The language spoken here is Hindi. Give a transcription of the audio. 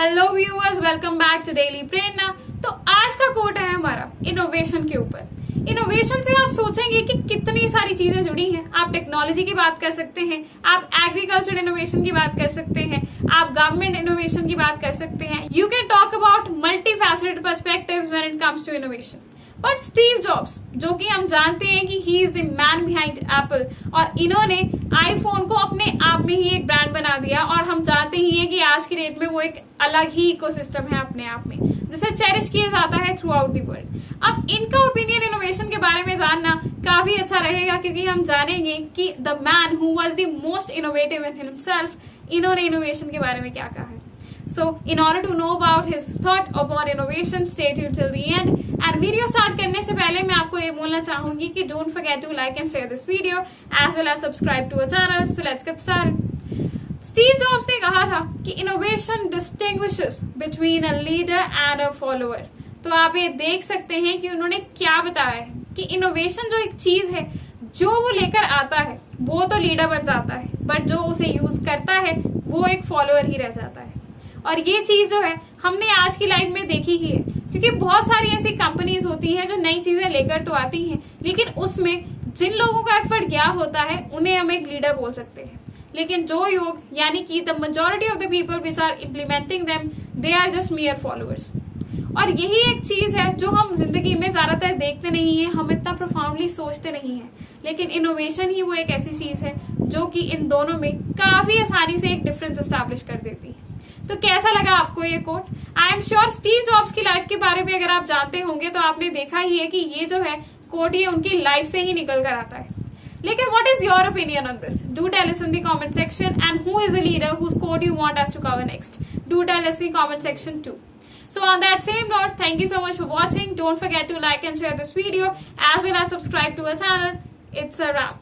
Hello viewers, welcome back to daily Prerna. तो आज का कोट है हमारा इनोवेशन के ऊपर। इनोवेशन से आप सोचेंगे कि कितनी सारी चीजें जुड़ी हैं। आप टेक्नोलॉजी की बात कर सकते हैं, आप एग्रीकल्चर इनोवेशन की बात कर सकते हैं, आप गवर्नमेंट इनोवेशन की बात कर सकते हैं। You can talk about multifaceted perspectives when it comes to innovation. But Steve Jobs, जो कि हम जानते हैं कि he is the man behind Apple, और इन्होंने आईफोन को अपने आप में ही एक ब्रांड बना दिया। और हम जानते ही हैं कि आज की डेट में वो एक अलग ही इकोसिस्टम है अपने आप में, जिसे चेरिश किया जाता है थ्रू आउट द वर्ल्ड। अब इनका ओपिनियन इनोवेशन के बारे में जानना काफी अच्छा रहेगा, क्योंकि हम जानेंगे कि the man who was the most innovative in himself, इन्होंने इनोवेशन के बारे में क्या कहा है। So, in order to know about his thought upon innovation, stay tuned till the end. And video start करने से पहले मैं आपको ये बोलना चाहूँगी कि don't forget to like and share this video as well as subscribe to our channel. So let's get started. Steve Jobs ने कहा था कि innovation distinguishes between a leader and a follower. तो आप ये देख सकते हैं कि उन्होंने क्या बताया है कि इनोवेशन जो एक चीज है, जो वो लेकर आता है वो तो लीडर बन जाता है, बट जो उसे यूज करता है वो एक फॉलोअर ही रह जाता है। और ये चीज जो है हमने आज की लाइफ में देखी ही है, क्योंकि बहुत सारी ऐसी कंपनीज होती हैं जो नई चीजें लेकर तो आती हैं, लेकिन उसमें जिन लोगों का एफर्ट क्या होता है उन्हें हम एक लीडर बोल सकते हैं। लेकिन जो योग यानी कि the majority of the people which are implementing them, they are just mere followers. और यही एक चीज है जो हम जिंदगी में ज्यादातर देखते नहीं है, हम इतना प्रोफाउंडली सोचते नहीं है, लेकिन इनोवेशन ही वो एक ऐसी चीज है जो कि इन दोनों में काफी आसानी से एक डिफरेंस एस्टैब्लिश कर देती है। तो कैसा लगा आपको ये quote? I am sure Steve Jobs की लाइफ के बारे में अगर आप जानते होंगे तो आपने देखा ही है कि ये जो है कोट ये उनकी लाइफ से ही निकल कर आता है। Lekin, what is your opinion on this? Do tell us in the comment section, and who is the leader whose quote you want us to cover next? Do tell us in the comment section too. So on that same note, thank you so much for watching. Don't forget to like and share this video as well as subscribe to our channel. It's a wrap.